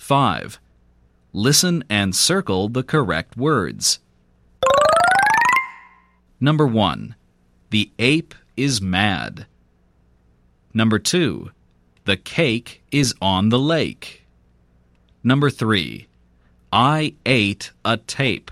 5. Listen and circle the correct words. Number 1. The ape is mad. Number 2. The cake is on the lake. Number 3. I ate a tape.